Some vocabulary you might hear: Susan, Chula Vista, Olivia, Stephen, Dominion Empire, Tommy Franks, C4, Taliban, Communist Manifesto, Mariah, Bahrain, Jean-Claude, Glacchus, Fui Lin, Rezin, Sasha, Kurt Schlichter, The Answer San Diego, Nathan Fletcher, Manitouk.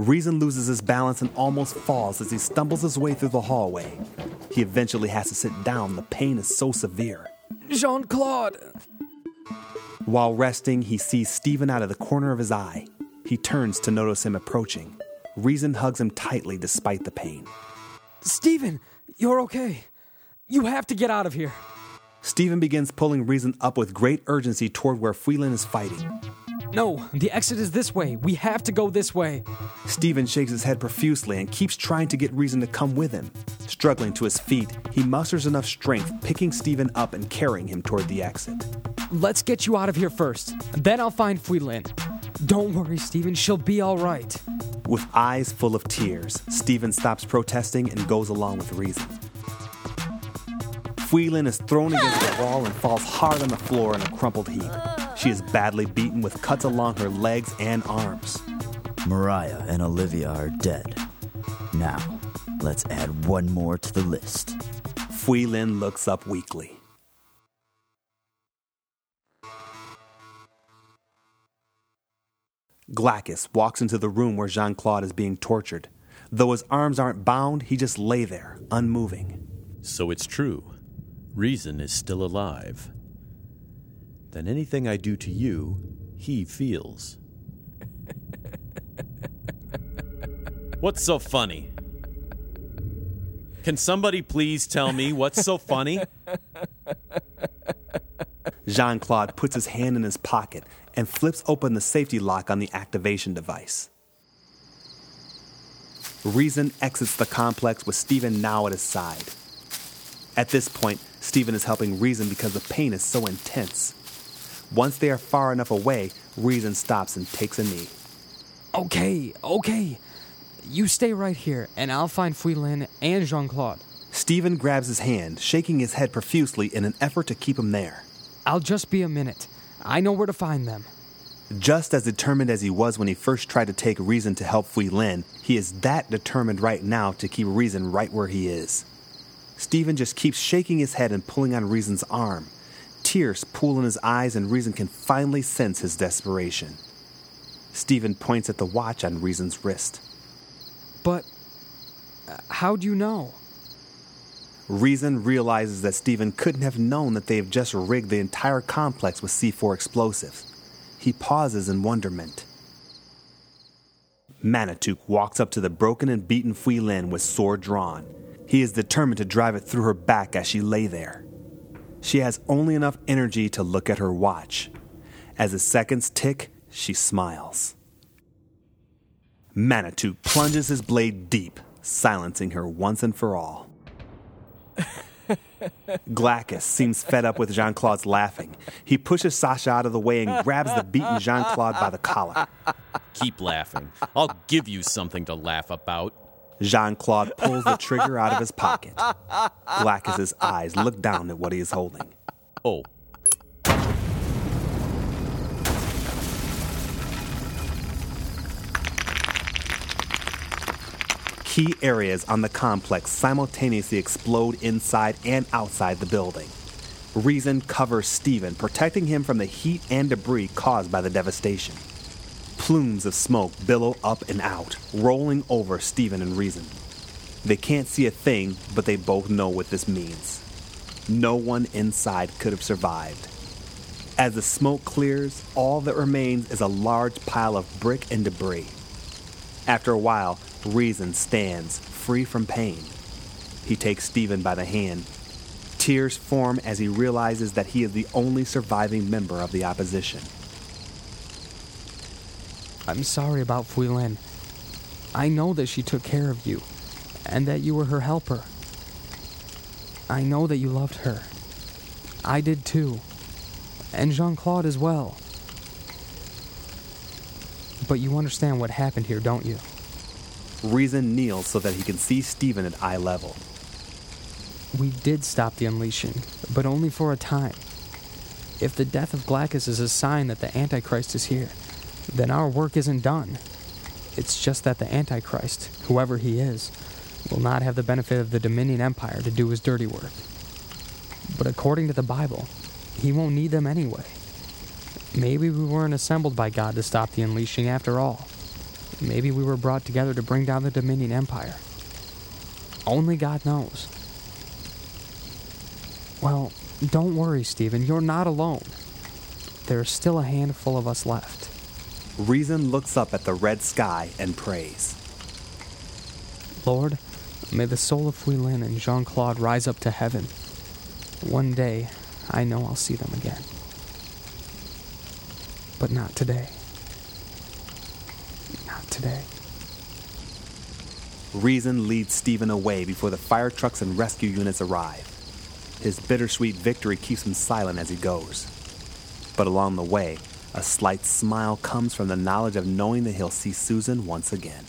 Rezin loses his balance and almost falls as he stumbles his way through the hallway. He eventually has to sit down. The pain is so severe. Jean-Claude! While resting, he sees Stephen out of the corner of his eye. He turns to notice him approaching. Rezin hugs him tightly despite the pain. Stephen, you're okay. You have to get out of here. Stephen begins pulling Rezin up with great urgency toward where Fui Lin is fighting. No, the exit is this way. We have to go this way. Stephen shakes his head profusely and keeps trying to get Rezin to come with him. Struggling to his feet, he musters enough strength, picking Stephen up and carrying him toward the exit. Let's get you out of here first, then I'll find Fui Lin. Don't worry, Stephen, she'll be all right. With eyes full of tears, Stephen stops protesting and goes along with Rezin. Fui Lin is thrown against the wall and falls hard on the floor in a crumpled heap. She is badly beaten with cuts along her legs and arms. Mariah and Olivia are dead. Now, let's add one more to the list. Fui Lin looks up weakly. Glacchus walks into the room where Jean-Claude is being tortured. Though his arms aren't bound, he just lay there, unmoving. So it's true. Rezin is still alive. Then anything I do to you, he feels. What's so funny? Can somebody please tell me what's so funny? Jean-Claude puts his hand in his pocket and flips open the safety lock on the activation device. Rezin exits the complex with Stephen now at his side. At this point, Stephen is helping Rezin because the pain is so intense. Once they are far enough away, Rezin stops and takes a knee. Okay. You stay right here, and I'll find Fui Lin and Jean-Claude. Stephen grabs his hand, shaking his head profusely in an effort to keep him there. I'll just be a minute. I know where to find them. Just as determined as he was when he first tried to take Rezin to help Fui Lin, he is that determined right now to keep Rezin right where he is. Stephen just keeps shaking his head and pulling on Reason's arm. Tears pool in his eyes and Rezin can finally sense his desperation. Stephen points at the watch on Reason's wrist. But how do you know? Rezin realizes that Stephen couldn't have known that they have just rigged the entire complex with C4 explosive. He pauses in wonderment. Manitouk walks up to the broken and beaten Fui Lin with sword drawn. He is determined to drive it through her back as she lay there. She has only enough energy to look at her watch. As the seconds tick, she smiles. Manitouk plunges his blade deep, silencing her once and for all. Glacchus seems fed up with Jean-Claude's laughing. He pushes Sasha out of the way and grabs the beaten Jean-Claude by the collar. Keep laughing. I'll give you something to laugh about. Jean-Claude pulls the trigger out of his pocket. Glacchus' eyes look down at what he is holding. Oh. Key areas on the complex simultaneously explode inside and outside the building. Rezin covers Stephen, protecting him from the heat and debris caused by the devastation. Plumes of smoke billow up and out, rolling over Stephen and Rezin. They can't see a thing, but they both know what this means. No one inside could have survived. As the smoke clears, all that remains is a large pile of brick and debris. After a while, Rezin stands, free from pain. He takes Stephen by the hand. Tears form as he realizes that he is the only surviving member of the opposition. I'm sorry about Fui Lin. I know that she took care of you, and that you were her helper. I know that you loved her. I did too, and Jean-Claude as well. But you understand what happened here, don't you? Rezin kneels so that he can see Stephen at eye level. We did stop the unleashing, but only for a time. If the death of Glacchus is a sign that the Antichrist is here, then our work isn't done. It's just that the Antichrist, whoever he is, will not have the benefit of the Dominion Empire to do his dirty work. But according to the Bible, he won't need them anyway. Maybe we weren't assembled by God to stop the unleashing after all. Maybe we were brought together to bring down the Dominion Empire. Only God knows. Well, don't worry, Stephen. You're not alone. There's still a handful of us left. Rezin looks up at the red sky and prays. Lord, may the soul of Fui Lin and Jean-Claude rise up to heaven. One day, I know I'll see them again. But not today. Not today. Rezin leads Stephen away before the fire trucks and rescue units arrive. His bittersweet victory keeps him silent as he goes. But along the way, a slight smile comes from the knowledge of knowing that he'll see Susan once again.